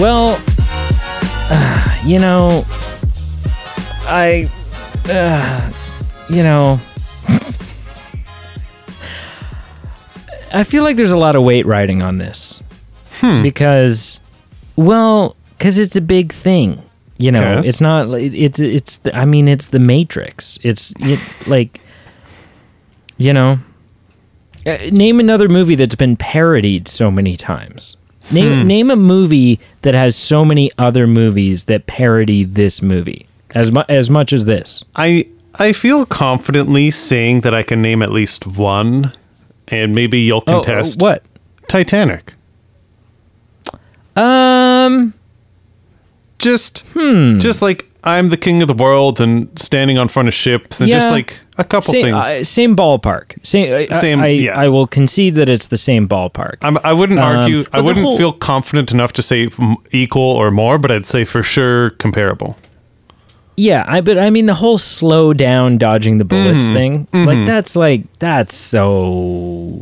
Well, I feel like there's a lot of weight riding on this. Because it's a big thing. It's not, it's the Matrix. Name another movie that's been parodied so many times. Name a movie that has so many other movies that parody this movie as much as this. I feel confidently saying that I can name at least one, and maybe you'll contest. What? Titanic. Just like I'm the king of the world and standing on front of ships and just like a couple things. Same ballpark. I will concede that it's the same ballpark. I wouldn't argue. I wouldn't feel confident enough to say equal or more, but I'd say for sure comparable. Yeah, but the whole slow down, dodging the bullets thing, that's so,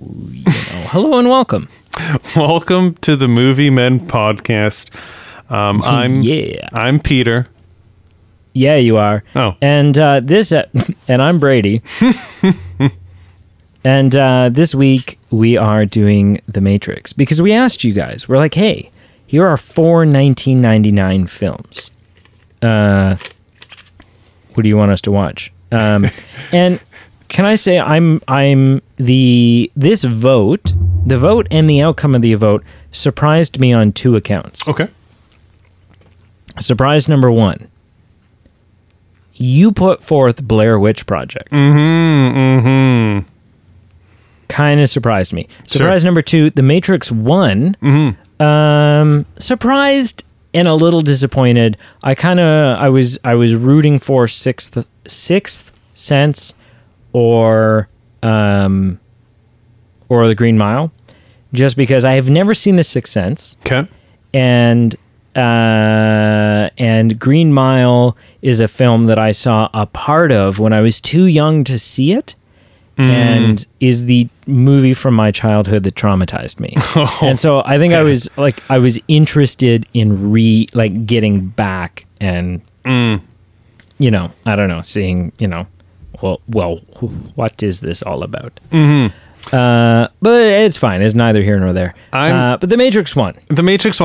hello and welcome. Welcome to the Movie Men Podcast. I'm Peter. Yeah, you are. Oh, and and I'm Brady. And this week we are doing The Matrix because we asked you guys. We're like, hey, here are 4 1999 films. What do you want us to watch? And can I say this vote. The vote and the outcome of the vote surprised me on two accounts. Okay. Surprise number one. You put forth Blair Witch Project. Kind of surprised me. Surprise number two, The Matrix 1. Surprised and a little disappointed. I was rooting for Sixth Sense or The Green Mile, just because I have never seen The Sixth Sense. Okay. And Green Mile is a film that I saw a part of when I was too young to see it, and is the movie from my childhood that traumatized me. And so I think I was interested in getting back and, I don't know, seeing, well, what is this all about? Mm-hmm. But it's fine. It's neither here nor there. But The Matrix won.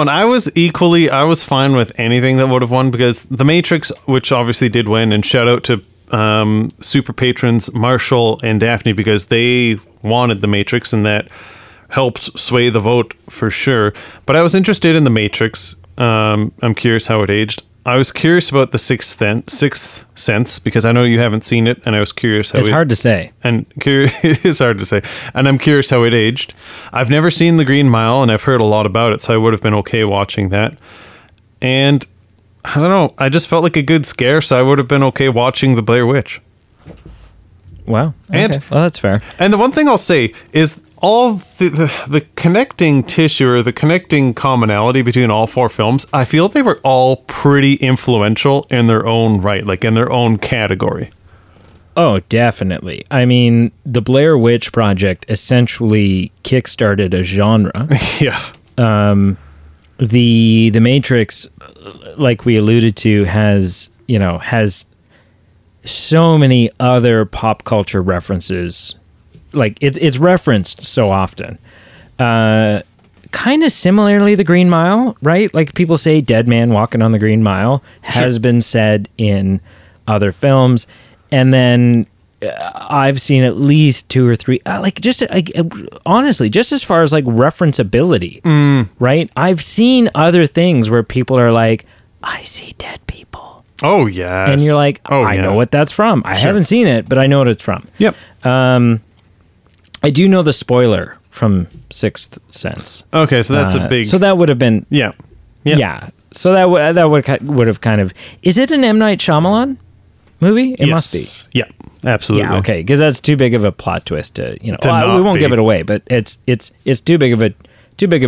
I was fine with anything that would have won, because The Matrix, which obviously did win, and shout out to super patrons Marshall and Daphne, because they wanted The Matrix and that helped sway the vote for sure. But I was interested in The Matrix. I'm curious how it aged. I was curious about The Sixth Sense, because I know you haven't seen it, and I was curious how it's hard to say. It is hard to say. And I'm curious how it aged. I've never seen The Green Mile, and I've heard a lot about it, so I would have been okay watching that. And, I don't know, I just felt like a good scare, so I would have been okay watching The Blair Witch. Wow. Okay. Well, that's fair. And the one thing I'll say is all the connecting tissue, or the connecting commonality between all four films, I feel they were all pretty influential in their own right, like in their own category. Oh, definitely. I mean, the Blair Witch Project essentially kickstarted a genre. Yeah. The Matrix, like we alluded to, has so many other pop culture references. Like, it's referenced so often. Kind of similarly, The Green Mile, right? Like, people say dead man walking on the Green Mile has been said in other films. And then I've seen at least 2 or 3, honestly, just as far as, referenceability, right? I've seen other things where people are like, I see dead people. Oh, yes. And you're like, I know what that's from. I haven't seen it, but I know what it's from. Yep. I do know the spoiler from Sixth Sense. Okay, so that's a big. So that would have been. Yeah. Yep. Yeah. So that would have kind of. Is it an M. Night Shyamalan movie? It must be. Yeah. Absolutely. Yeah. Okay, because that's too big of a plot twist to we won't give it away, but it's too big of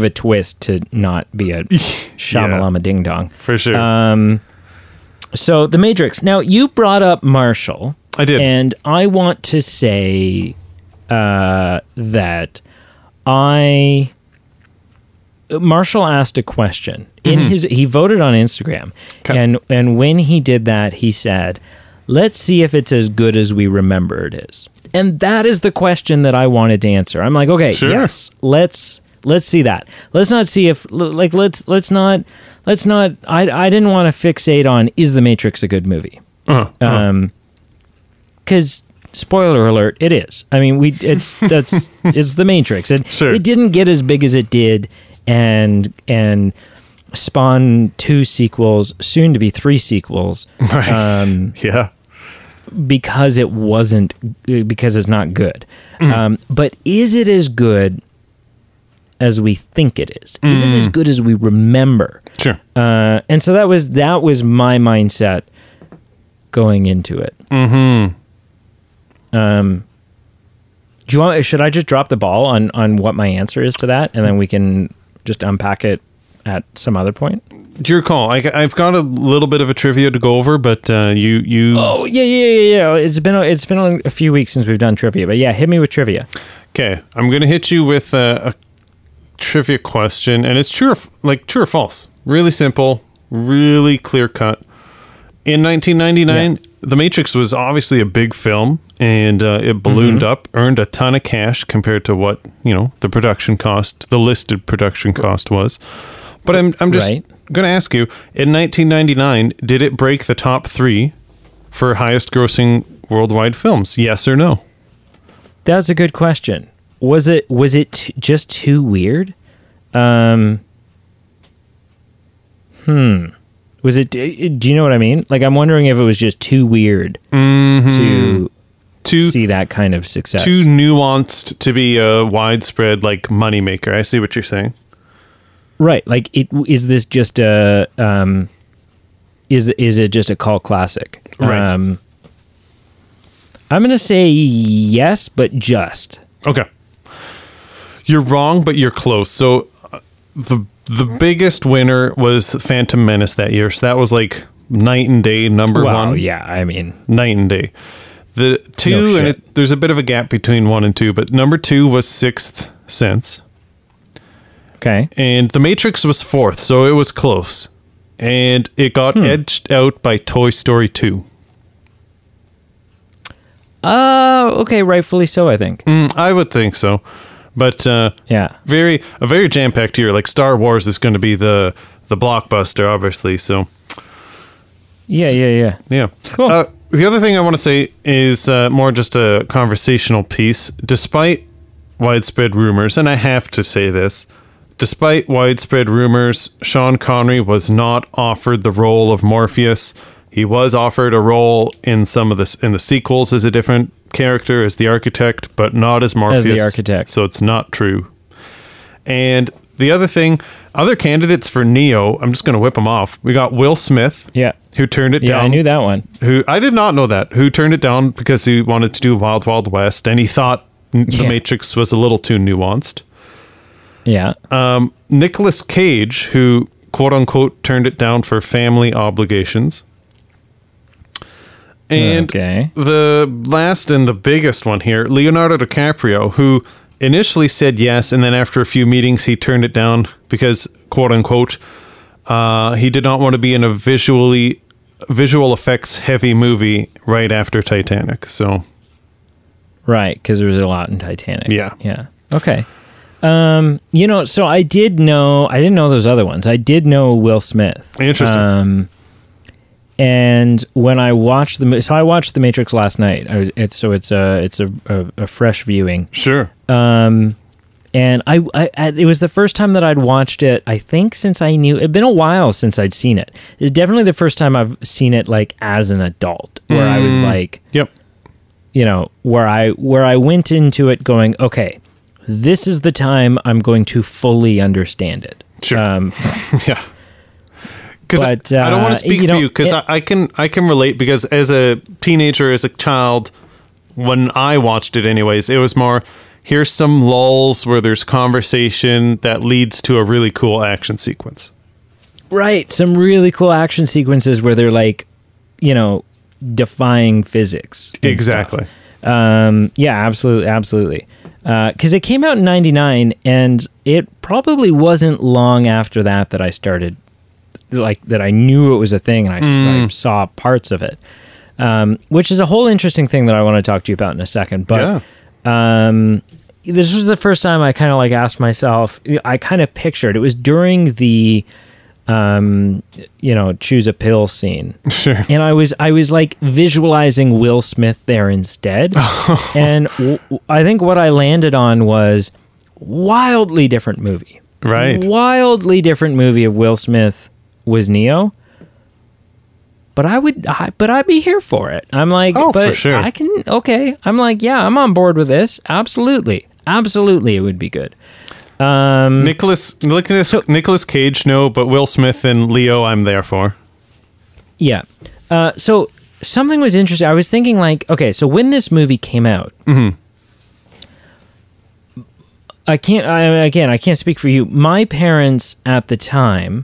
a twist to not be a Shyamalama ding dong for sure. So The Matrix. Now you brought up Marshall. I did, and I want to say that I Marshall asked a question in he voted on Instagram. Okay. And when he did that, he said, let's see if it's as good as we remember it is. And that is the question that I wanted to answer. I'm like, okay, sure. Yes, let's see that. Let's not see if like, let's not, I didn't want to fixate on, is The Matrix a good movie? Cause spoiler alert, it is. I mean, it's The Matrix. It didn't get as big as it did and spawn 2 sequels, soon to be 3 sequels. Right. Yeah. Because it's not good. But is it as good as we think it is? Is it as good as we remember? Sure. And so that was my mindset going into it. Do you want? Should I just drop the ball on what my answer is to that, and then we can just unpack it at some other point? Your call. I've got a little bit of a trivia to go over, but you. Oh yeah. It's been a few weeks since we've done trivia, but yeah, hit me with trivia. Okay, I'm gonna hit you with a trivia question, and it's true or false. Really simple, really clear cut. In 1999, The Matrix was obviously a big film, and it ballooned up, earned a ton of cash compared to what, the production cost, the listed production cost was. But I'm just going to ask you, in 1999, did it break the top 3 for highest grossing worldwide films? Yes or no? That's a good question. Was it just too weird? Was it? Do you know what I mean? Like, I'm wondering if it was just too weird to see that kind of success. Too nuanced to be a widespread moneymaker. I see what you're saying. Right. Like, is this just a? Is it just a cult classic? Right. I'm gonna say yes, but just. Okay. You're wrong, but you're close. So the biggest winner was Phantom Menace that year. So that was like night and day number one. Wow, yeah, I mean. Night and day. The 2, no, and there's a bit of a gap between 1 and 2, but number 2 was Sixth Sense. Okay. And The Matrix was 4th, so it was close. And it got edged out by Toy Story 2. Okay, rightfully so, I think. I would think so. But yeah, very jam-packed year. Like, Star Wars is going to be the blockbuster, obviously. So yeah. Cool. The other thing I want to say is more just a conversational piece. Despite widespread rumors, and I have to say this, despite widespread rumors, Sean Connery was not offered the role of Morpheus. He was offered a role in some of this in the sequels as a different character, as the architect, but not as Morpheus. As the architect. So it's not true. And the other thing, other candidates for Neo, I'm just going to whip them off. We got Will Smith, who turned it down. I knew that one. I did not know that. Who turned it down because he wanted to do Wild Wild West, and he thought The Matrix was a little too nuanced. Yeah. Nicholas Cage, who quote-unquote turned it down for family obligations. And the last and the biggest one here, Leonardo DiCaprio, who initially said yes, and then after a few meetings, he turned it down because, quote unquote, he did not want to be in a visual effects heavy movie right after Titanic. So, right, because there was a lot in Titanic. Yeah. Okay. So I didn't know those other ones. I did know Will Smith. Interesting. And when I watched I watched The Matrix last night. It's a fresh viewing. Sure. And it was the first time that I'd watched it. I think since I knew it'd been a while since I'd seen it. It's definitely the first time I've seen it like as an adult, where I was like, yep. Where I went into it going, okay, this is the time I'm going to fully understand it. Sure. Yeah. Because I don't want to speak for you, because I can relate, because as a teenager, as a child, when I watched it anyways, it was more, here's some lulls where there's conversation that leads to a really cool action sequence. Right. Some really cool action sequences where they're like, defying physics. Exactly. Yeah, absolutely. Absolutely. Because it came out in 99, and it probably wasn't long after that that I started, like, that I knew it was a thing, and I saw parts of it, which is a whole interesting thing that I want to talk to you about in a second. But yeah. This was the first time I kind of, like, asked myself, I kind of pictured, it was during the, choose a pill scene. Sure. And I was like visualizing Will Smith there instead. And I think what I landed on was wildly different movie. Right. Wildly different movie of Will Smith was Neo. But I'd be here for it. I'm like, for sure. I'm like, yeah, I'm on board with this. Absolutely. Absolutely. It would be good. Nicholas Cage, no, but Will Smith and Leo, I'm there for. Yeah. So something was interesting. I was thinking, like, okay, so when this movie came out, mm-hmm. I can't speak for you. My parents at the time,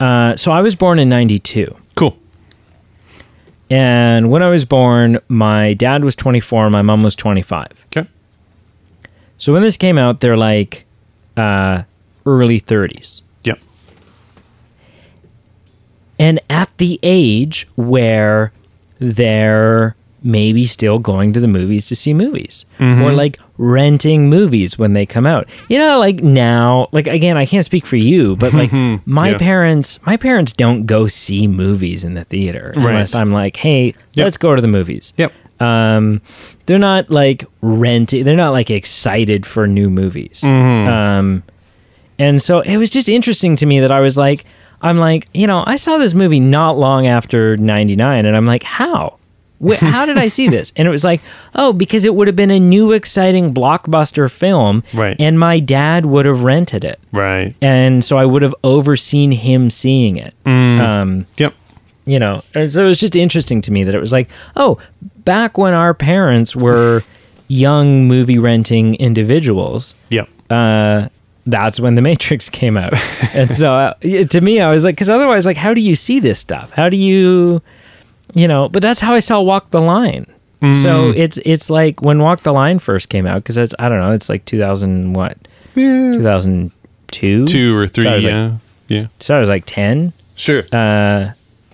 so I was born in 92. Cool. And when I was born, my dad was 24, my mom was 25. Okay. So when this came out, they're like, early 30s. Yep. And at the age where they're maybe still going to the movies to see movies, mm-hmm. or like renting movies when they come out. You know, like now, like, again, I can't speak for you, but like my parents don't go see movies in the theater unless I'm like, hey, let's go to the movies. Yep. They're not like renting. They're not like excited for new movies. Mm-hmm. And so it was just interesting to me that I was like, I'm like, you know, I saw this movie not long after 99, and I'm like, how? How did I see this? And it was like, oh, because it would have been a new, exciting blockbuster film, and my dad would have rented it, right? And so I would have overseen him seeing it. Yep. You know, and so it was just interesting to me that it was like, oh, back when our parents were young movie renting individuals, that's when The Matrix came out. And so to me, I was like, because otherwise, like, how do you see this stuff? How do you, you know? But that's how I saw Walk the Line. Mm. So it's like when Walk the Line first came out, because it's, I don't know, it's like 2002? 2 or 3, so So I was like 10. Sure.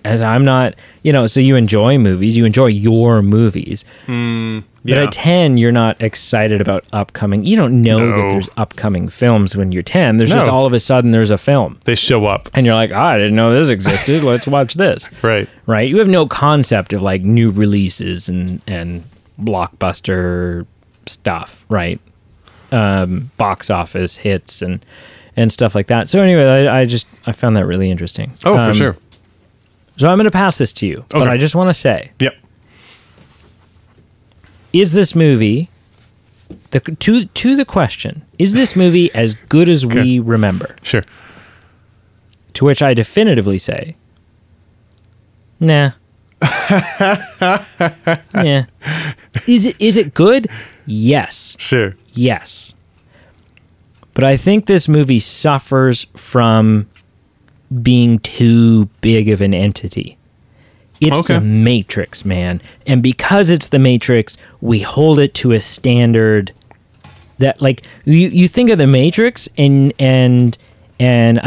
As I'm not, you know, so you enjoy movies, you enjoy your movies. But at 10, you're not excited about upcoming. You don't know that there's upcoming films when you're 10. There's just all of a sudden there's a film. They show up. And you're like, I didn't know this existed. Let's watch this. Right. You have no concept of like new releases and blockbuster stuff, right? Box office hits and stuff like that. So anyway, I found that really interesting. Oh, for sure. So I'm going to pass this to you, but I just want to say, is this movie, to the question, is this movie as good as we remember? Sure. To which I definitively say, nah. Yeah. Is it good? Yes. Sure. Yes. But I think this movie suffers from being too big of an entity. It's the Matrix, man. And because it's the Matrix, we hold it to a standard that, like, you think of the Matrix and I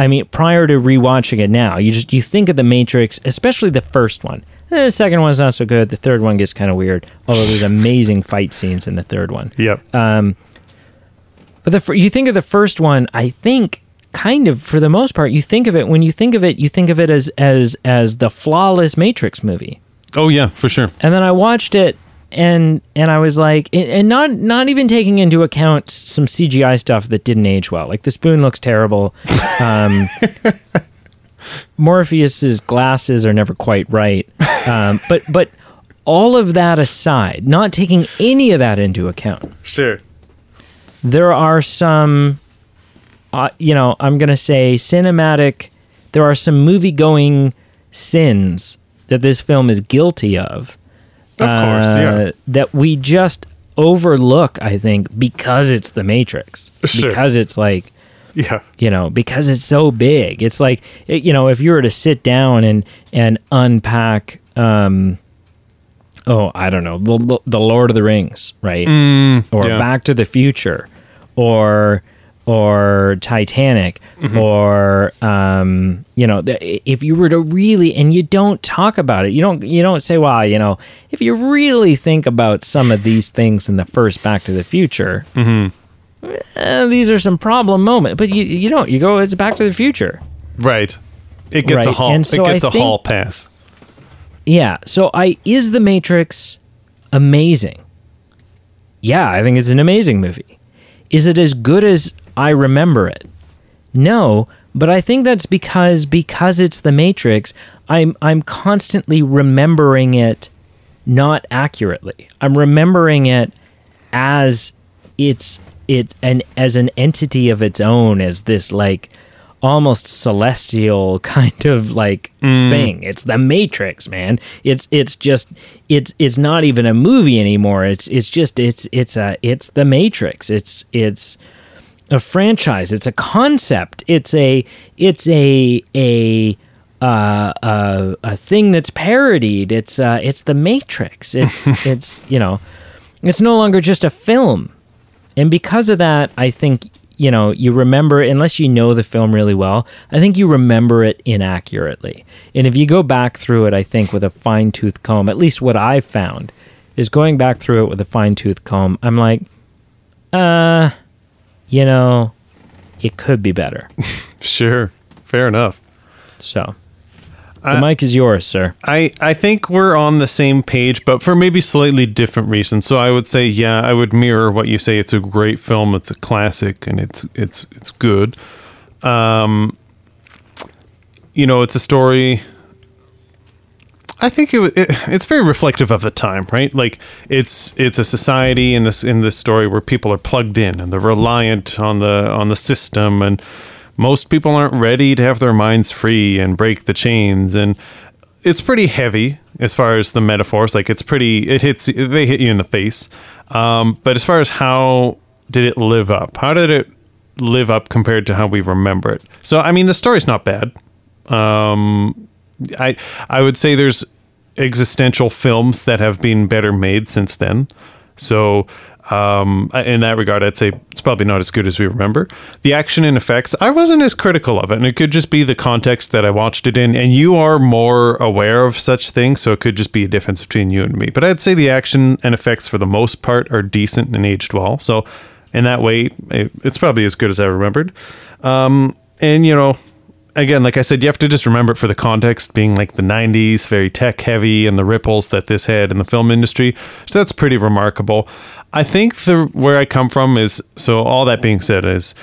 mean, prior to rewatching it now, you think of the Matrix, especially the first one. The second one's not so good. The third one gets kind of weird, although there's amazing fight scenes in the third one. Yep. But you think of the first one, I think, kind of, for the most part, you think of it as the flawless Matrix movie. Oh yeah, for sure. And then I watched it and I was like, and not even taking into account some CGI stuff that didn't age well. Like the spoon looks terrible. Morpheus's glasses are never quite right. But all of that aside, not taking any of that into account. Sure. There are some I'm going to say cinematic, there are some movie-going sins that this film is guilty of. Of course, yeah. That we just overlook, I think, because it's The Matrix. Sure. Because it's like, because it's so big. It's like, if you were to sit down and unpack oh, I don't know, the Lord of the Rings, right? Or Back to the Future, or Titanic, or if you were to really, and you don't talk about it, you don't say, well, if you really think about some of these things in the first Back to the Future, these are some problem moments, but you don't. You go, it's Back to the Future, right? It gets a hall. So it gets a hall pass. Yeah. So is The Matrix amazing? Yeah, I think it's an amazing movie. Is it as good as I remember it? No, but I think that's because it's The Matrix. I'm constantly remembering it not accurately. I'm remembering it as as an entity of its own, as this almost celestial kind of thing. It's The Matrix, man. It's not even a movie anymore. It's The Matrix. It's a franchise. It's a concept. It's a thing that's parodied. It's The Matrix. It's no longer just a film. And because of that, I think you remember, unless you know the film really well, I think you remember it inaccurately. And if you go back through it, I think with a fine-tooth comb, at least what I've found is going back through it with a fine-tooth comb, I'm like, it could be better. Sure. Fair enough. So, the mic is yours, sir. I think we're on the same page, but for maybe slightly different reasons. So I would say, yeah, I would mirror what you say. It's a great film. It's a classic, and it's good. It's a story. I think it's very reflective of the time, right? Like it's a society in this story where people are plugged in and they're reliant on the system, and most people aren't ready to have their minds free and break the chains. And it's pretty heavy as far as the metaphors. Like they hit you in the face. But as far as how did it live up compared to how we remember it? So, I mean, the story's not bad. I would say there's existential films that have been better made since then. So, in that regard, I'd say it's probably not as good as we remember. The action and effects, I wasn't as critical of it, and it could just be the context that I watched it in, and you are more aware of such things, so it could just be a difference between you and me. But I'd say the action and effects, for the most part, are decent and aged well. So in that way, it's probably as good as I remembered. Again, like I said, you have to just remember it for the context, being like the 90s, very tech heavy, and the ripples that this had in the film industry. So that's pretty remarkable. I think where I come from is, so all that being said is,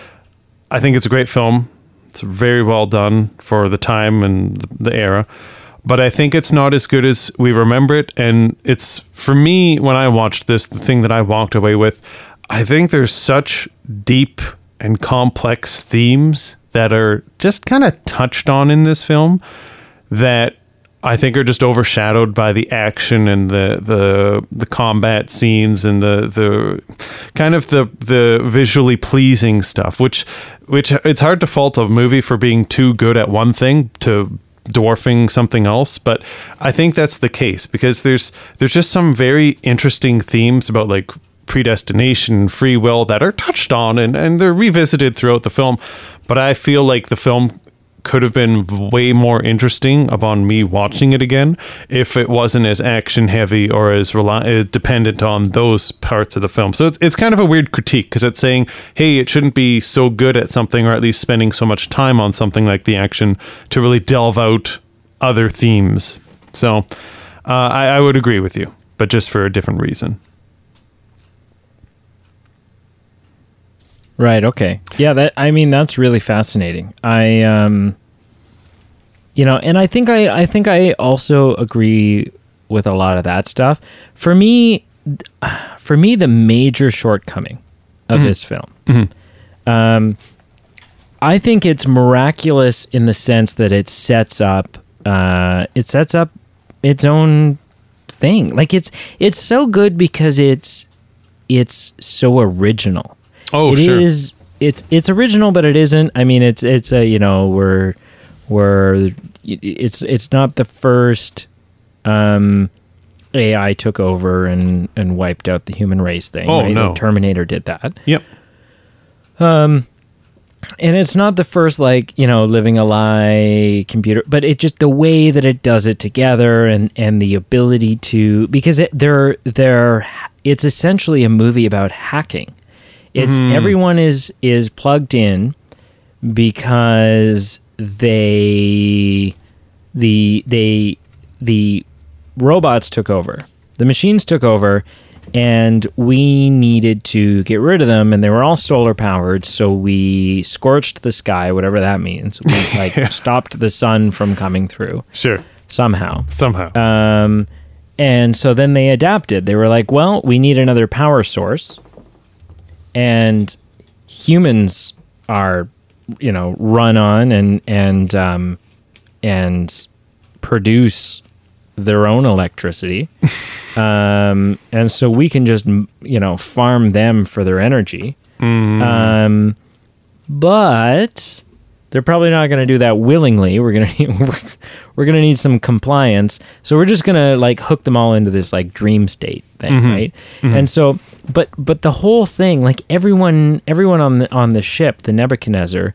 I think it's a great film. It's very well done for the time and the era. But I think it's not as good as we remember it. And it's, for me, when I watched this, the thing that I walked away with, I think there's such deep and complex themes that are just kind of touched on in this film that I think are just overshadowed by the action and the combat scenes and the kind of the visually pleasing stuff, which it's hard to fault a movie for being too good at one thing to dwarfing something else. But I think that's the case, because there's just some very interesting themes about predestination, free will, that are touched on and they're revisited throughout the film. But I feel like the film could have been way more interesting upon me watching it again if it wasn't as action heavy or as dependent on those parts of the film. So it's kind of a weird critique, because it's saying, hey, it shouldn't be so good at something, or at least spending so much time on something like the action to really delve out other themes. So I would agree with you, but just for a different reason. Right. Okay. Yeah. That's really fascinating. And I think I also agree with a lot of that stuff. For me, the major shortcoming of this film, I think it's miraculous in the sense that it sets up its own thing. Like it's so good because it's so original. Oh, it sure is. It's original, but it isn't. I mean, it's not the first AI took over and wiped out the human race thing. Oh, right? No. The Terminator did that. Yep. And it's not the first, like, you know, living a lie computer, but it just, the way that it does it together and the ability to, because it's essentially a movie about hacking. It's everyone is plugged in because the robots took over, the machines took over, and we needed to get rid of them, and they were all solar powered, so we scorched the sky, whatever that means. We stopped the sun from coming through. Sure. Somehow. And so then they adapted. They were like, well, we need another power source, and humans are, you know, run on and produce their own electricity. And so we can just, you know, farm them for their energy. But they're probably not going to do that willingly. We're going to need some compliance. So we're just going to hook them all into this dream state thing, right? Mm-hmm. And so but the whole thing, everyone on the ship, the Nebuchadnezzar,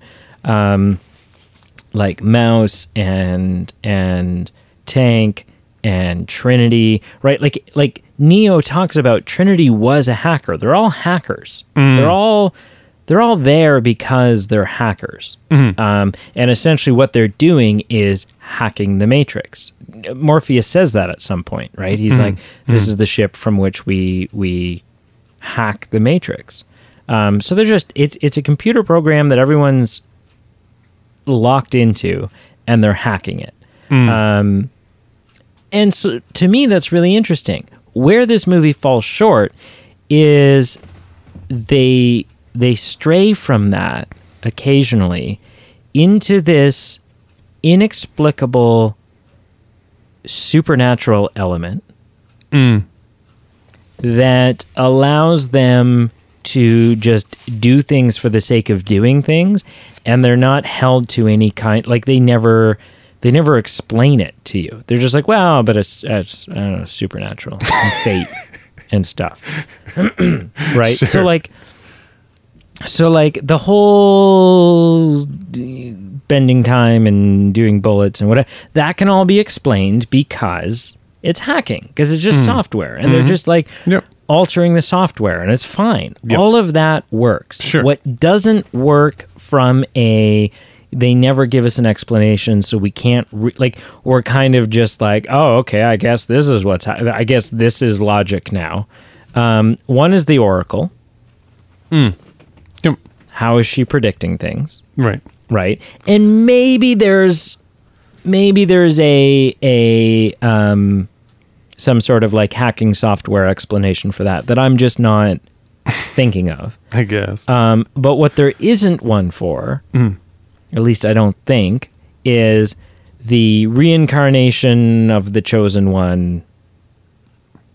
Mouse and Tank and Trinity, right? Neo talks about Trinity was a hacker. They're all hackers. They're all there because they're hackers. And essentially what they're doing is hacking the Matrix. Morpheus says that at some point, right? He's this is the ship from which we hack the Matrix. So they're just, it's a computer program that everyone's locked into and they're hacking it. And so, to me, that's really interesting. Where this movie falls short is they stray from that occasionally into this inexplicable supernatural element that allows them to just do things for the sake of doing things, and they're not held to any kind. They never explain it to you. They're just like, well, but it's I don't know, supernatural and fate and stuff. Right? Sure. So the whole bending time and doing bullets and whatever, that can all be explained because it's hacking, because it's just software. And they're just altering the software, and it's fine. Yep. All of that works. Sure. What doesn't work from a... They never give us an explanation, so we can't... we're kind of just oh, okay, I guess this is what's... I guess this is logic now. One is the Oracle. Yep. How is she predicting things? Right. And maybe there's a some sort of hacking software explanation for that I'm just not thinking of. I guess. But what there isn't one for... at least I don't think, is the reincarnation of the chosen one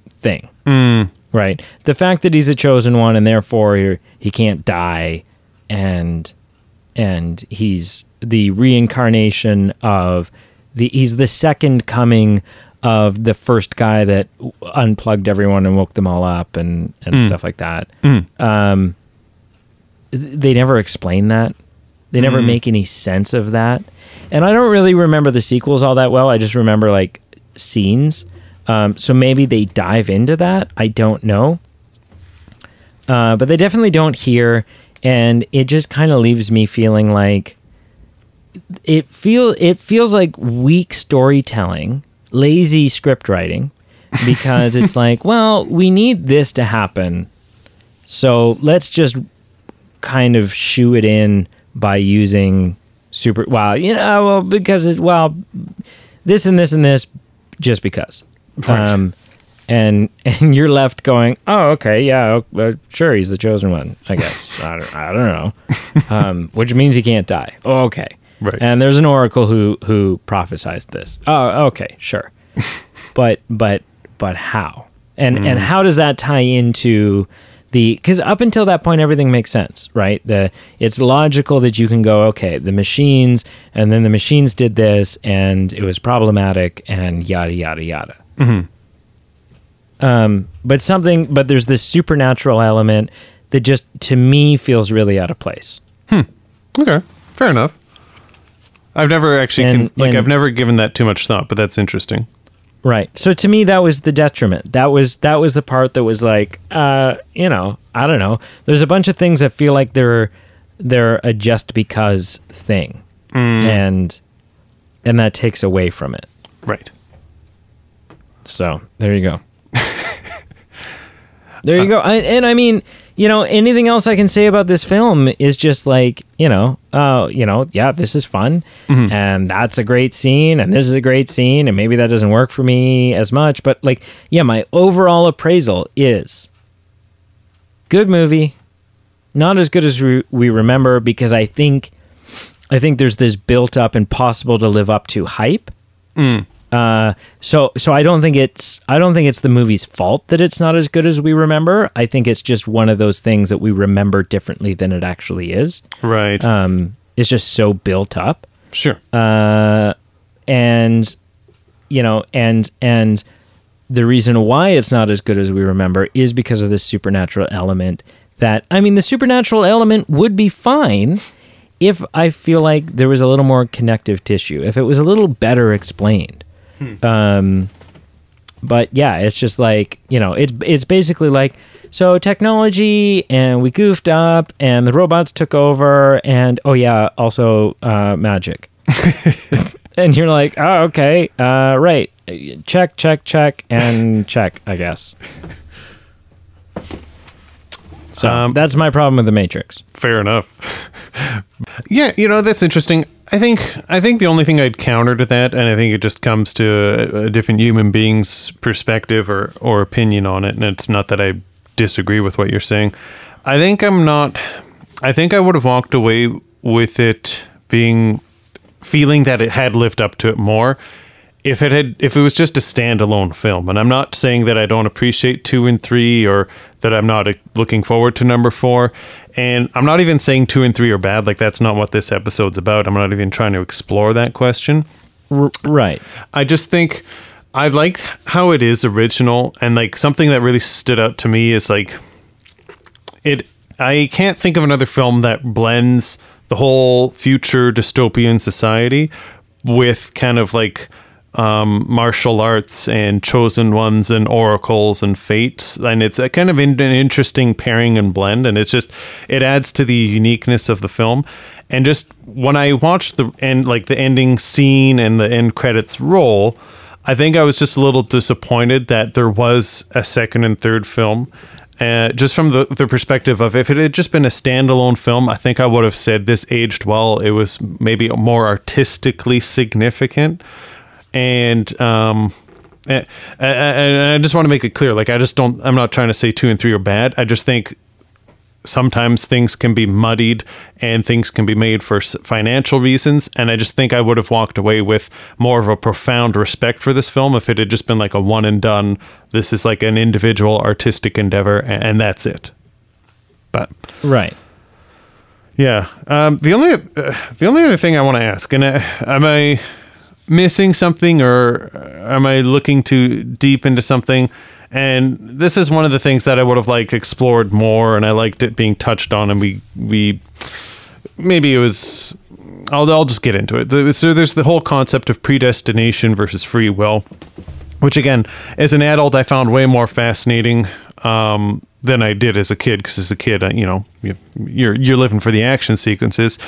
thing, right? The fact that he's a chosen one and therefore he can't die, and he's the reincarnation of he's the second coming of the first guy that unplugged everyone and woke them all up and stuff like that. They never explain that. They never make any sense of that. And I don't really remember the sequels all that well. I just remember scenes. So maybe they dive into that. I don't know. But they definitely don't here. And it just kind of leaves me feeling it feels like weak storytelling, lazy script writing, because it's well, we need this to happen. So let's just kind of shoo it in by using this and this and this, just because. And you're left going, oh, okay, yeah, sure, he's the chosen one, I guess. I don't know. Which means he can't die. Oh, okay. Right. And there's an oracle who prophesized this. Oh, okay, sure. But how? And how does that tie into... Because up until that point, everything makes sense, right? It's logical that you can go, okay, the machines, and then the machines did this, and it was problematic, and yada, yada, yada. But there's this supernatural element that just, to me, feels really out of place. Hmm. Okay. Fair enough. I've never actually, I've never given that too much thought, but that's interesting. Right. So to me, that was the detriment. That was the part that was like, I don't know. There's a bunch of things that feel like they're a just because thing. Mm. And that takes away from it. Right. So there you go. There you go. And I mean, anything else I can say about this film is just like, yeah, this is fun. Mm-hmm. And that's a great scene. And this is a great scene. And maybe that doesn't work for me as much. But like, yeah, my overall appraisal is good movie. Not as good as we remember, because I think there's this built up impossible to live up to hype. Mm. So I don't think it's the movie's fault that it's not as good as we remember. I think it's just one of those things that we remember differently than it actually is. Right. It's just so built up. Sure. And the reason why it's not as good as we remember is because of this supernatural element that, I mean, the supernatural element would be fine if I feel like there was a little more connective tissue, if it was a little better explained. But yeah, it's just like, it's basically like, so technology, and we goofed up, and the robots took over, and also magic. And you're like, oh, okay, right. Check, and check, I guess. So that's my problem with The Matrix. Fair enough. Yeah, that's interesting. I think the only thing I'd counter to that, and I think it just comes to a different human being's perspective or opinion on it, and it's not that I disagree with what you're saying. I think I would have walked away with it feeling that it had lived up to it more if it was just a standalone film. And I'm not saying that I don't appreciate 2 and 3, or that I'm not looking forward to number 4. And I'm not even saying 2 and 3 are bad. Like, that's not what this episode's about. I'm not even trying to explore that question. Right. I just think I liked how it is original. And like, something that really stood out to me is like, I can't think of another film that blends the whole future dystopian society with kind of like, martial arts and chosen ones and oracles and fates, and it's a kind of an interesting pairing and blend, and it adds to the uniqueness of the film. And just when I watched the end, like the ending scene and the end credits roll, I think I was just a little disappointed that there was a second and third film. Just from the perspective of, if it had just been a standalone film, I think I would have said this aged well. It was maybe more artistically significant. And I just want to make it clear, like, I'm not trying to say 2 and 3 are bad. I just think sometimes things can be muddied and things can be made for financial reasons. And I just think I would have walked away with more of a profound respect for this film if it had just been like a one and done. This is like an individual artistic endeavor, and that's it. But right. Yeah. The only other thing I want to ask, and am I missing something, or am I looking too deep into something? And this is one of the things that I would have like explored more, and I liked it being touched on, and we maybe it was, I'll just get into it. So there's the whole concept of predestination versus free will, which again, as an adult, I found way more fascinating than I did as a kid, because as a kid, you're living for the action sequences.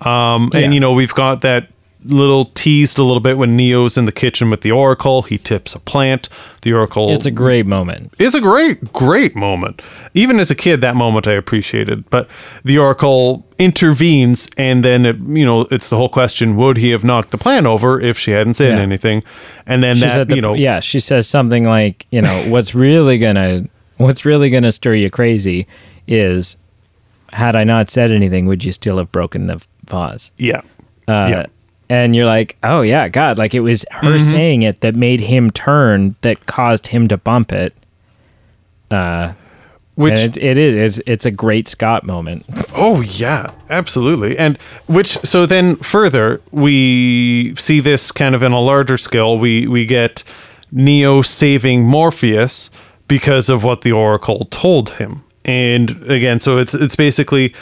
And we've got that little teased a little bit when Neo's in the kitchen with the Oracle. He tips a plant. The Oracle... It's a great moment. It's a great, great moment. Even as a kid, that moment I appreciated. But the Oracle intervenes, and then, it's the whole question, would he have knocked the plant over if she hadn't said anything? And then Yeah, she says something like, what's really gonna stir you crazy is, had I not said anything, would you still have broken the vase? Yeah. Yeah. And you're like, oh yeah, God, like it was her saying it that made him turn, that caused him to bump it. Which it's a great Scott moment. Oh yeah, absolutely. And so then further, we see this kind of in a larger scale. We get Neo saving Morpheus because of what the Oracle told him. And again, so it's basically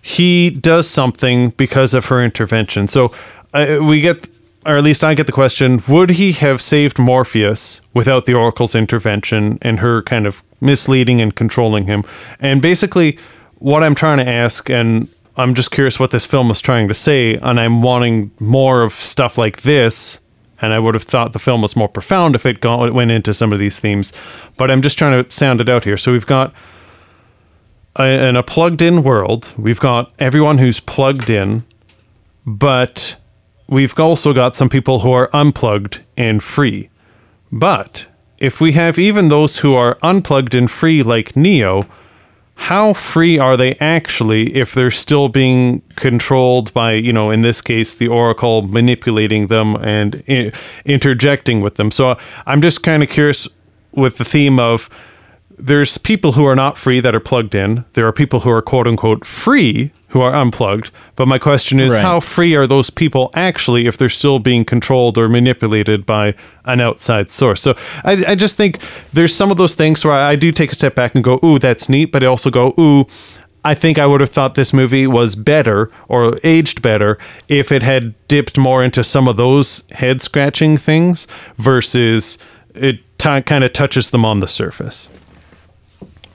he does something because of her intervention. So we get, or at least I get the question, would he have saved Morpheus without the Oracle's intervention and her kind of misleading and controlling him? And basically what I'm trying to ask, and I'm just curious what this film was trying to say, and I'm wanting more of stuff like this, and I would have thought the film was more profound if it went into some of these themes, but I'm just trying to sound it out here. So we've got in a plugged-in world, we've got everyone who's plugged in, but we've also got some people who are unplugged and free. But if we have even those who are unplugged and free like Neo, how free are they actually if they're still being controlled by, you know, in this case, the Oracle manipulating them and interjecting with them? So I'm just kind of curious with the theme of there's people who are not free that are plugged in. There are people who are quote unquote free who are unplugged. But my question is, how free are those people actually if they're still being controlled or manipulated by an outside source? So I just think there's some of those things where I do take a step back and go, ooh, that's neat. But I also go, ooh, I think I would have thought this movie was better or aged better if it had dipped more into some of those head scratching things versus it kind of touches them on the surface.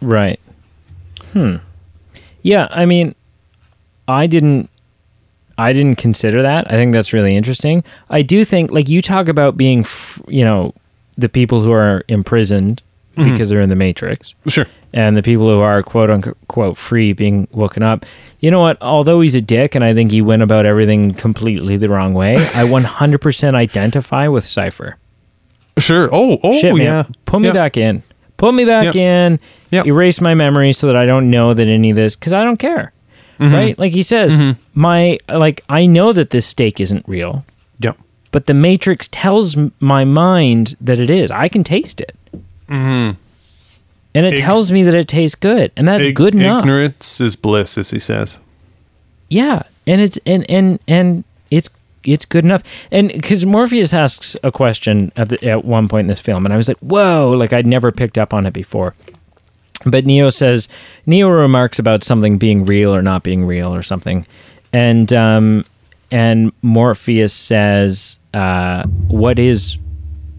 Right. Yeah, I mean, I didn't consider that. I think that's really interesting. I do think, like, you talk about being, you know, the people who are imprisoned because they're in the Matrix. Sure. And the people who are, quote, unquote, free being woken up. You know what? Although he's a dick, and I think he went about everything completely the wrong way, I 100% identify with Cypher. Sure. Oh, shit, man. Yeah. Put me back in. Put me back in. Yep. Erase my memory so that I don't know that any of this, because I don't care. Right? Like he says, I know that this steak isn't real. Yep. But the Matrix tells my mind that it is. I can taste it. And it tells me that it tastes good. And that's good enough. Ignorance is bliss, as he says. Yeah. And it's and it's good enough. And because Morpheus asks a question at one point in this film, and I was like, whoa, like I'd never picked up on it before. But Neo remarks about something being real or not being real or something. And Morpheus says, what is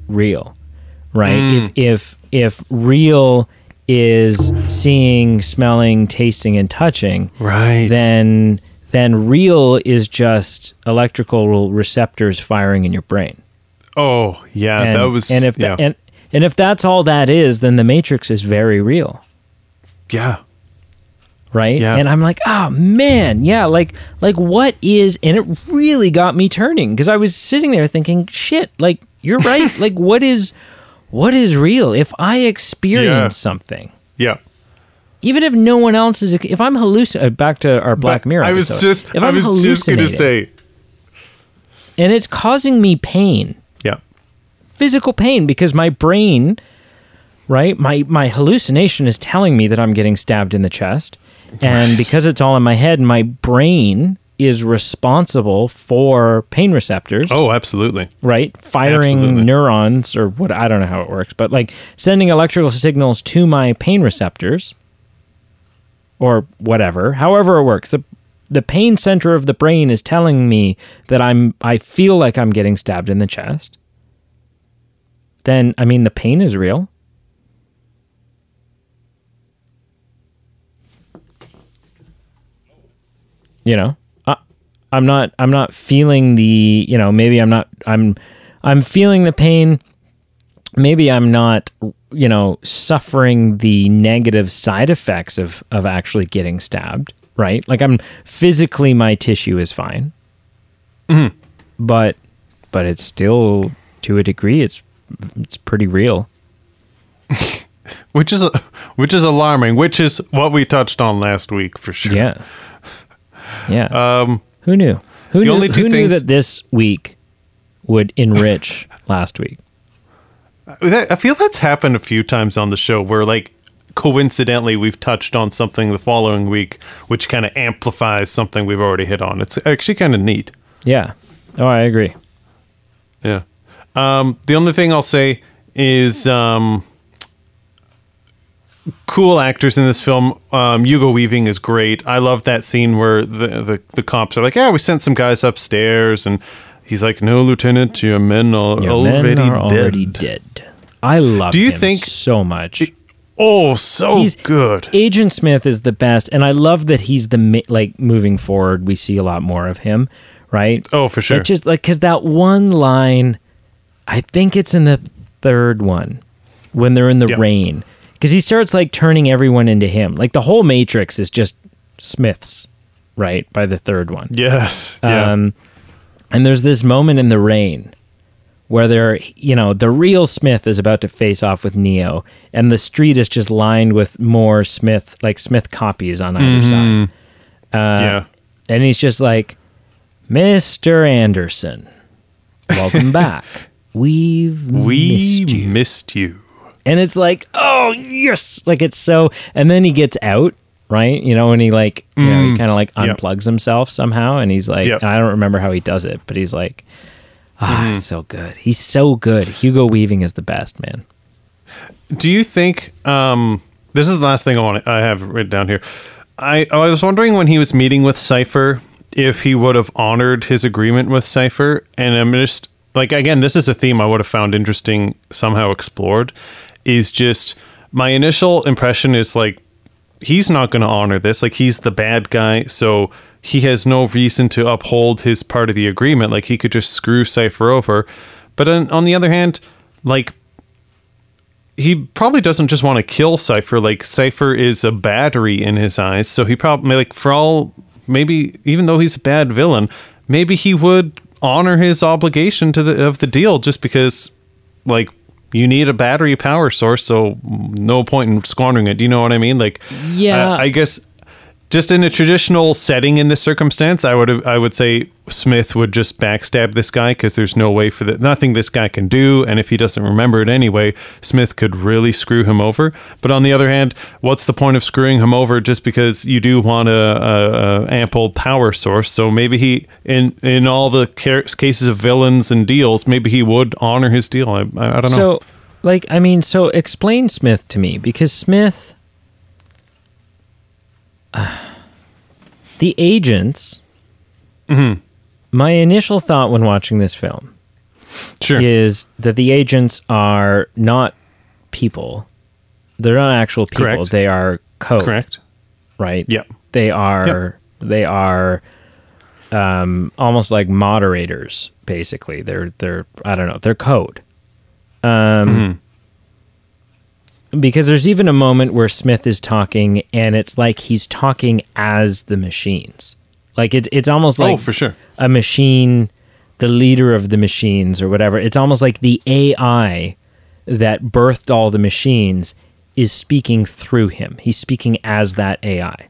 real, right? If real is seeing, smelling, tasting, and touching, right, then real is just electrical receptors firing in your brain. Oh, yeah. And, that was... And if, and if that's all that is, then the Matrix is very real. Yeah. Right? Yeah. And I'm like, oh, man, yeah, like what is, and it really got me turning, because I was sitting there thinking, shit, like, you're right, like, what is real? If I experience something. Yeah. Even if no one else is, if I'm hallucinating, back to our Black Mirror episode. I was just going to say. And it's causing me pain. Physical pain, because my brain, right, my hallucination is telling me that I'm getting stabbed in the chest, and because it's all in my head, my brain is responsible for pain receptors. Oh, absolutely. Right? Firing neurons or what, I don't know how it works, but like sending electrical signals to my pain receptors or whatever, however it works. The pain center of the brain is telling me that I feel like I'm getting stabbed in the chest. Then, I mean, the pain is real. You know, I'm not feeling the, you know, maybe I'm feeling the pain. Maybe I'm not, you know, suffering the negative side effects of actually getting stabbed, right? Like I'm physically, my tissue is fine, but it's still, to a degree, it's pretty real. which is alarming, which is what we touched on last week for sure. Yeah. Who knew? Who knew that this week would enrich last week? I feel that's happened a few times on the show where, like, coincidentally we've touched on something the following week which kind of amplifies something we've already hit on. It's actually kind of neat. Yeah. Oh, I agree. Yeah. The only thing I'll say is cool actors in this film. Hugo Weaving is great. I love that scene where the cops are like, yeah, we sent some guys upstairs, and he's like, no, Lieutenant, your men are, already dead. I love him so much. He's good. Agent Smith is the best, and I love that he's the, like, moving forward, we see a lot more of him, right? Oh, for sure. But just like, because that one line, I think it's in the third one, when they're in the rain, because he starts like turning everyone into him. Like the whole Matrix is just Smiths, right? By the third one. Yes. And there's this moment in the rain where they're, you know, the real Smith is about to face off with Neo, and the street is just lined with more Smith, like Smith copies on either side. And he's just like, Mr. Anderson, welcome back. We missed you. And it's like, oh, yes. Like, it's so, and then he gets out, right? You know, and he like, you know, he kind of like unplugs himself somehow. And he's like, I don't remember how he does it, but he's like, it's so good. He's so good. Hugo Weaving is the best, man. Do you think, this is the last thing I have written down here. I was wondering when he was meeting with Cypher, if he would have honored his agreement with Cypher. And I'm just, like, again, this is a theme I would have found interesting somehow explored, is just my initial impression is like, he's not going to honor this. Like, he's the bad guy, so he has no reason to uphold his part of the agreement. Like, he could just screw Cypher over. But on the other hand, like, he probably doesn't just want to kill Cypher. Like, Cypher is a battery in his eyes, so he probably, like, for all, maybe, even though he's a bad villain, maybe he would honor his obligation to the deal, just because, like, you need a battery power source, so no point in squandering it. Do you know what I mean? Like, yeah, I guess just in a traditional setting in this circumstance, I would say Smith would just backstab this guy, because there's no way for that. Nothing this guy can do. And if he doesn't remember it anyway, Smith could really screw him over. But on the other hand, what's the point of screwing him over just because you do want a ample power source? So maybe he, in all the cases of villains and deals, maybe he would honor his deal. I don't know. So, like, I mean, so explain Smith to me, because Smith, the agents, my initial thought when watching this film is that the agents are not people. They're not actual people. Correct. They are code. Correct. Right? Yep. They are almost like moderators, basically. They're I don't know, they're code. Because there's even a moment where Smith is talking, and it's like he's talking as the machines. Like, it's almost like a machine, the leader of the machines or whatever. It's almost like the AI that birthed all the machines is speaking through him. He's speaking as that AI.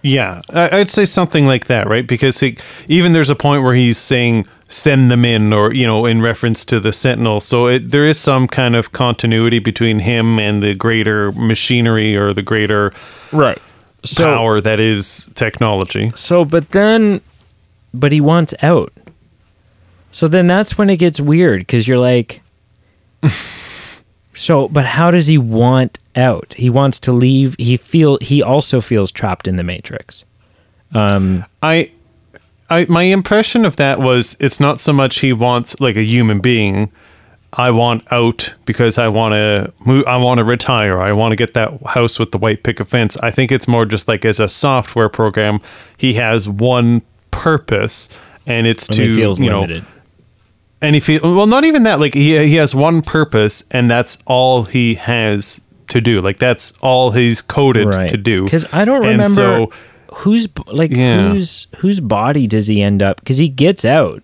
Yeah, I'd say something like that, right? Because even there's a point where he's saying, send them in, or, you know, in reference to the Sentinel. So there is some kind of continuity between him and the greater machinery, or the greater power that is technology. So, but he wants out. So then that's when it gets weird, because you're like, so, but how does he want out? He wants to leave. He also feels trapped in the Matrix. My impression of that was, it's not so much he wants, like, a human being. I want out because I want to move. I want to retire. I want to get that house with the white picket fence. I think it's more just like, as a software program, he has one purpose, and it's to, he feels limited. And he feels, well, not even that. Like, he has one purpose, and that's all he has to do. Like, that's all he's coded to do. Because I don't remember. So, whose body does he end up? Because he gets out,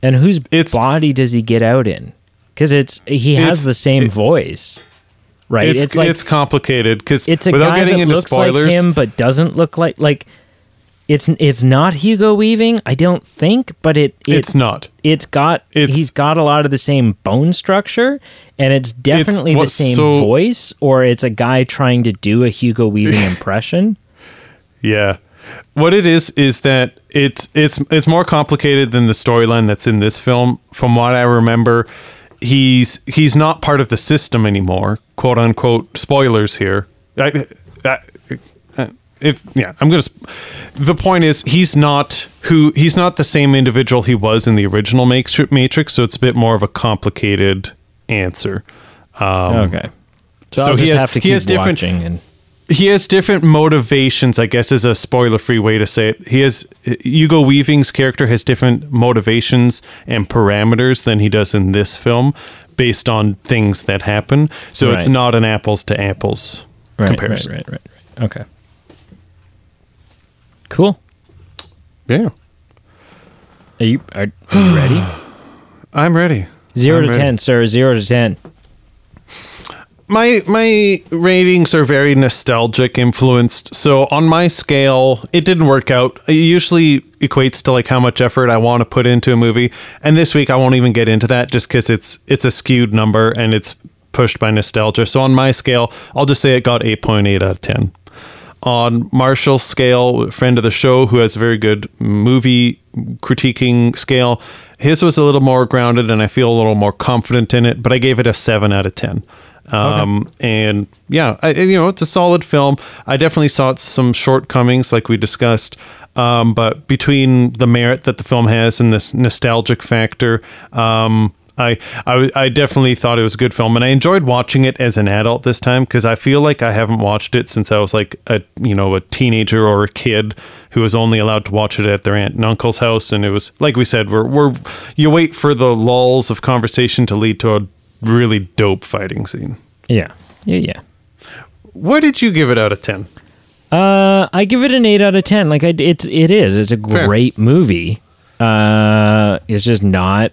and whose body does he get out in? Because he has the same voice, right? It's like, it's complicated, because it's a guy that looks spoilers, like him but doesn't look like. It's not Hugo Weaving, I don't think, but it's not. He's got a lot of the same bone structure, and it's definitely the same voice, or it's a guy trying to do a Hugo Weaving impression. Yeah. What it is that it's more complicated than the storyline that's in this film. From what I remember, he's not part of the system anymore, quote unquote. Spoilers here. The point is he's not the same individual he was in the original Matrix, so it's a bit more of a complicated answer. Okay. So he has different motivations, I guess, is a spoiler-free way to say it. Hugo Weaving's character has different motivations and parameters than he does in this film based on things that happen. So It's not an apples-to-apples comparison. Right. Okay. Cool. Yeah. Are you ready? I'm ready. 0 to 10, sir. 0 to 10. My ratings are very nostalgic influenced. So on my scale, it didn't work out. It usually equates to like how much effort I want to put into a movie. And this week I won't even get into that just because it's a skewed number and it's pushed by nostalgia. So on my scale, I'll just say it got 8.8 out of 10. On Marshall's scale, friend of the show who has a very good movie critiquing scale, his was a little more grounded and I feel a little more confident in it, but I gave it a 7 out of 10. And yeah, it's a solid film. I definitely saw some shortcomings like we discussed. But between the merit that the film has and this nostalgic factor, I definitely thought it was a good film and I enjoyed watching it as an adult this time because I feel like I haven't watched it since I was like a teenager or a kid who was only allowed to watch it at their aunt and uncle's house. And it was, like we said, you wait for the lulls of conversation to lead to a really dope fighting scene. Yeah. What did you give it out of 10? I give it an 8 out of 10. Like it's a great movie. It's just not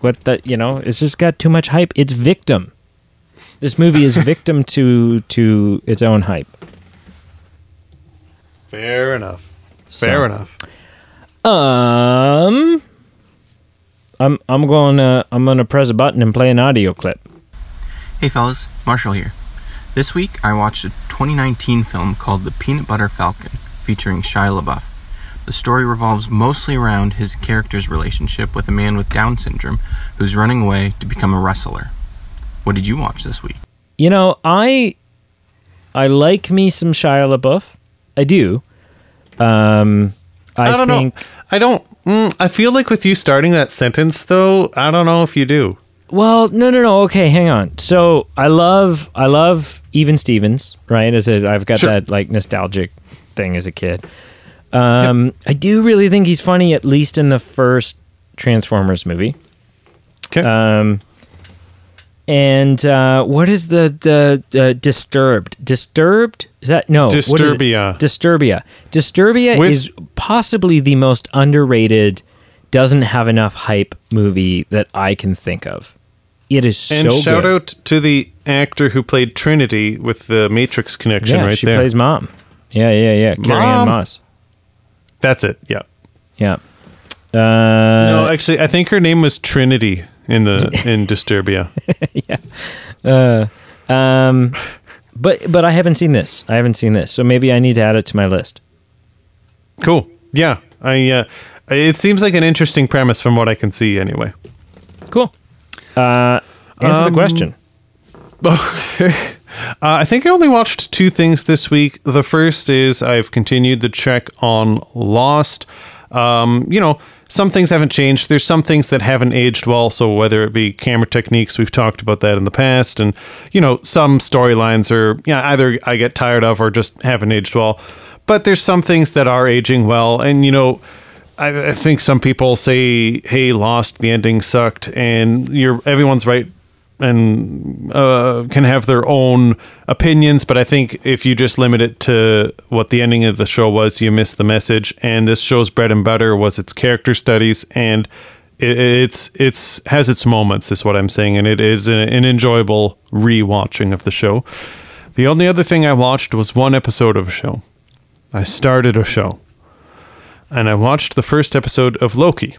what it's just got too much hype. It's victim. This movie is victim to its own hype. Fair enough. I'm gonna press a button and play an audio clip. Hey fellas, Marshall here. This week I watched a 2019 film called The Peanut Butter Falcon, featuring Shia LaBeouf. The story revolves mostly around his character's relationship with a man with Down syndrome who's running away to become a wrestler. What did you watch this week? I like me some Shia LaBeouf. I do. I don't know. I feel like with you starting that sentence, though, I don't know if you do. Well, no. Okay, hang on. So I love Even Stevens, right? I've got that like nostalgic thing as a kid. Yep. I do really think he's funny, at least in the first Transformers movie. Okay. And what is the Disturbed? Disturbed? Is that no? Disturbia. Disturbia is possibly the most underrated, doesn't have enough hype movie that I can think of. It is so good. And shout out to the actor who played Trinity with the Matrix connection right there. She plays Mom. Yeah. Carrie-Anne Moss. That's it. Yeah. No, actually, I think her name was Trinity in Disturbia. Yeah. But I haven't seen this. So maybe I need to add it to my list. Cool. Yeah. It seems like an interesting premise from what I can see anyway. Cool. Answer the question. I think I only watched two things this week. The first is I've continued the check on Lost. Some things haven't changed. There's some things that haven't aged well. So whether it be camera techniques, we've talked about that in the past. And, some storylines are either I get tired of or just haven't aged well. But there's some things that are aging well. And, I think some people say, hey, Lost, the ending sucked. And everyone's right and can have their own opinions. But I think if you just limit it to what the ending of the show was, you miss the message. And this show's bread and butter was its character studies. And it has its moments, is what I'm saying. And it is an enjoyable rewatching of the show. The only other thing I watched was one episode of a show. I started a show. And I watched the first episode of Loki.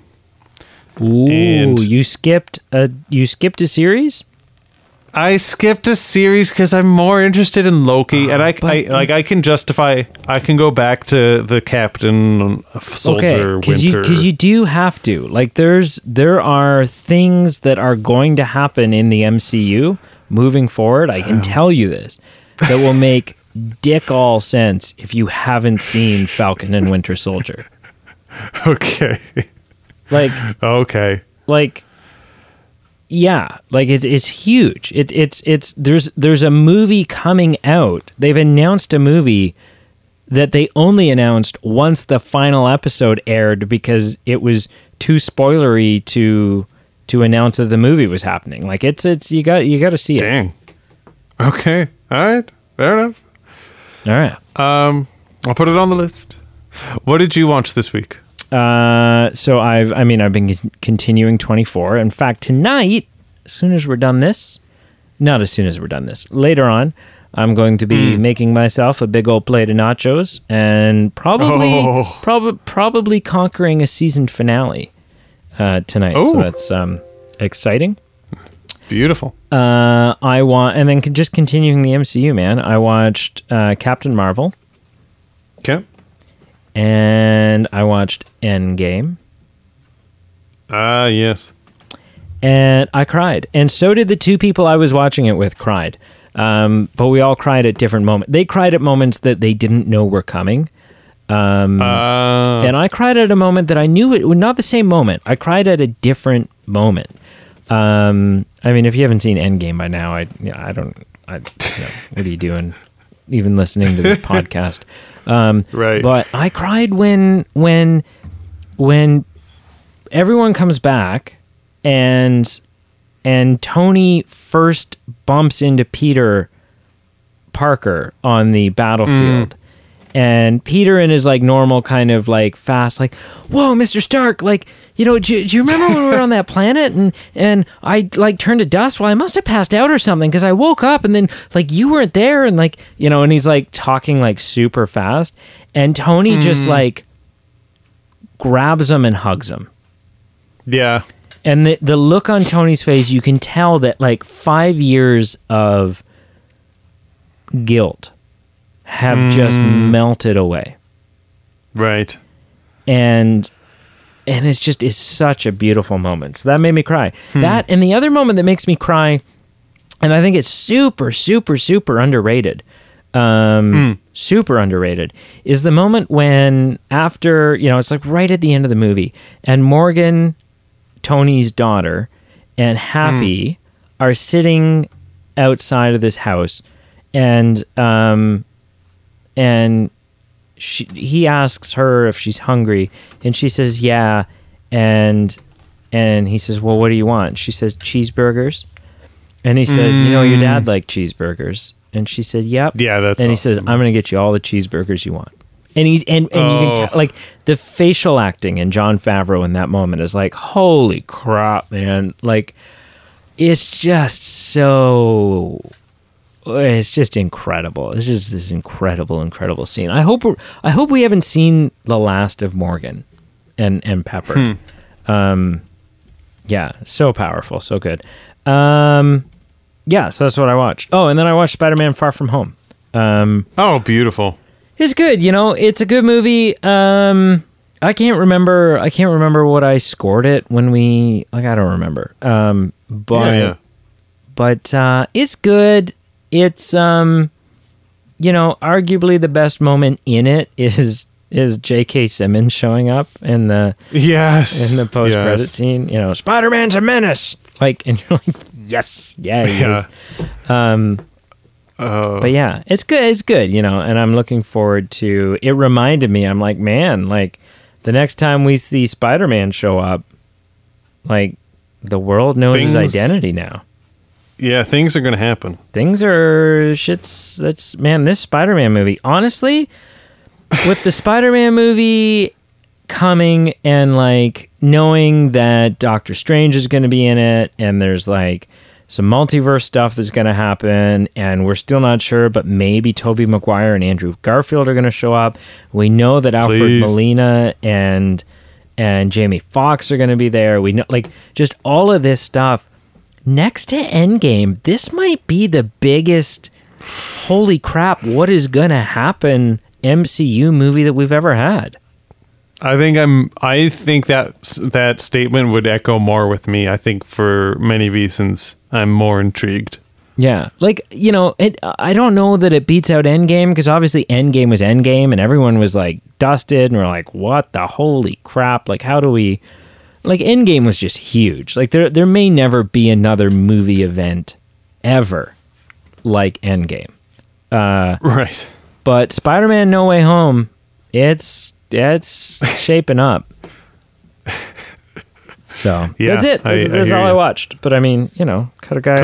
Ooh, you skipped a series? I skipped a series because I'm more interested in Loki, and I can justify. I can go back to the Captain Soldier Winter, because you do have to. Like, there are things that are going to happen in the MCU moving forward. I can tell you this, that will make dick all sense if you haven't seen Falcon and Winter Soldier. Okay. Yeah, like it's huge. It's there's a movie coming out. They've announced a movie that they only announced once the final episode aired because it was too spoilery to announce that the movie was happening. Like it's you got to see it. Dang. Okay. All right. Fair enough. All right. I'll put it on the list. What did you watch this week? So I've been continuing 24. In fact, tonight, later on, I'm going to be making myself a big old plate of nachos and probably conquering a season finale, tonight. Oh. So that's, exciting. Beautiful. Just continuing the MCU, man, I watched, Captain Marvel. Okay. And I watched Endgame. Ah, yes. And I cried. And so did the two people I was watching it with cried. But we all cried at different moments. They cried at moments that they didn't know were coming. And I cried at a moment that I knew it was not the same moment. I cried at a different moment. If you haven't seen Endgame by now, what are you doing? Even listening to this podcast. Right. But I cried when everyone comes back and Tony first bumps into Peter Parker on the battlefield. And Peter in his like normal kind of like fast, like, whoa, Mr. Stark, like, you know, do you remember when we were on that planet and I like turned to dust? Well, I must have passed out or something because I woke up and then like you weren't there and like, you know, and he's like talking like super fast and Tony just like grabs him and hugs him. Yeah. And the look on Tony's face, you can tell that like 5 years of guilt have just melted away. Right. And it's just is such a beautiful moment. So that made me cry. That and the other moment that makes me cry, and I think it's super, super, super underrated. Super underrated is the moment when after, you know, it's like right at the end of the movie and Morgan, Tony's daughter, and Happy are sitting outside of this house and he asks her if she's hungry, and she says, yeah, and he says, well, what do you want? She says, cheeseburgers. And he says, you know, your dad liked cheeseburgers. And she said, yep. Yeah, that's And awesome. He says, I'm going to get you all the cheeseburgers you want. And you can like, the facial acting in Jon Favreau in that moment is like, holy crap, man. Like, it's just incredible. It's just this incredible scene. I hope we haven't seen the last of Morgan and Pepper. Yeah, so powerful, so good. Yeah, so that's what I watched. Oh, and then I watched Spider-Man Far From Home. Beautiful. It's good, you know. It's a good movie. I can't remember what I scored it when we like I don't remember. But it's good. It's, you know, arguably the best moment in it is J.K. Simmons showing up in the in the post-credit scene. You know, Spider-Man's a menace. Like, and you're like, yes, yeah, he is. But yeah, it's good, you know, and I'm looking forward to. It reminded me, I'm like, man, like the next time we see Spider-Man show up, like the world knows his identity now. Yeah, things are going to happen. This Spider-Man movie, honestly, with the Spider-Man movie coming and like knowing that Doctor Strange is going to be in it and there's like some multiverse stuff that's going to happen and we're still not sure, but maybe Tobey Maguire and Andrew Garfield are going to show up. We know that Alfred Molina and Jamie Foxx are going to be there. We know like just all of this stuff next to Endgame, this might be the biggest, holy crap, what is going to happen MCU movie that we've ever had. I think that statement would echo more with me. I think for many reasons, I'm more intrigued. Yeah. Like, you know, I don't know that it beats out Endgame, because obviously Endgame was Endgame and everyone was like dusted and we're like, what the holy crap? Like, how do we... Like, Endgame was just huge. Like, there may never be another movie event ever like Endgame. Right. But Spider-Man No Way Home, it's shaping up. So yeah, that's it. That's all I watched. But I mean, you know, cut a guy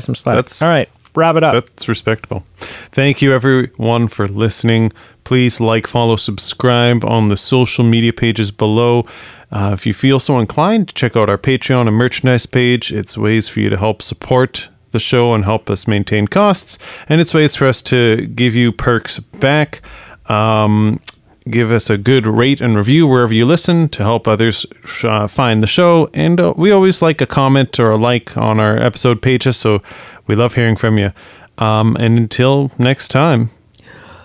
some slack. All right, wrap it up. That's respectable. Thank you everyone for listening. Please like, follow, subscribe on the social media pages below. If you feel so inclined, check out our Patreon and merchandise page. It's ways for you to help support the show and help us maintain costs. And it's ways for us to give you perks back. Give us a good rate and review wherever you listen to help others find the show. And we always like a comment or a like on our episode pages, so we love hearing from you. And until next time,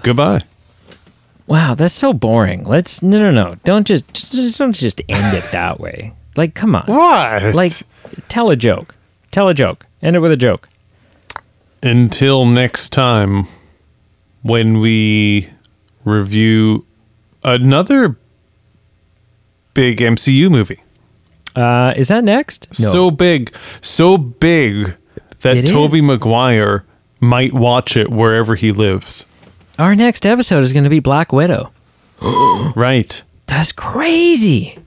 goodbye. Wow, that's so boring. No. Don't just end it that way. Like, come on. What? Like, tell a joke. End it with a joke. Until next time, when we review another big MCU movie. Is that next? No. So big that it Tobey Maguire might watch it wherever he lives. Our next episode is going to be Black Widow. Right. That's crazy.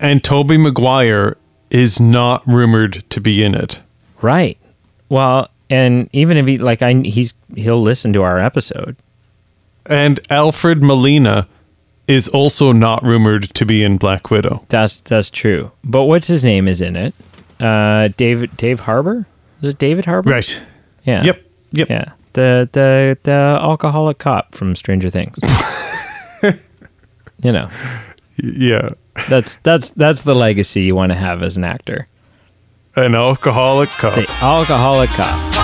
And Tobey Maguire is not rumored to be in it. Right. Well, and even if he'll listen to our episode. And Alfred Molina is also not rumored to be in Black Widow. That's true. But what's his name is in it? Dave Harbour? Is it David Harbour? Right. Yeah. Yep. Yeah. The alcoholic cop from Stranger Things. You know. Yeah. That's the legacy you want to have as an actor. An alcoholic cop. The alcoholic cop.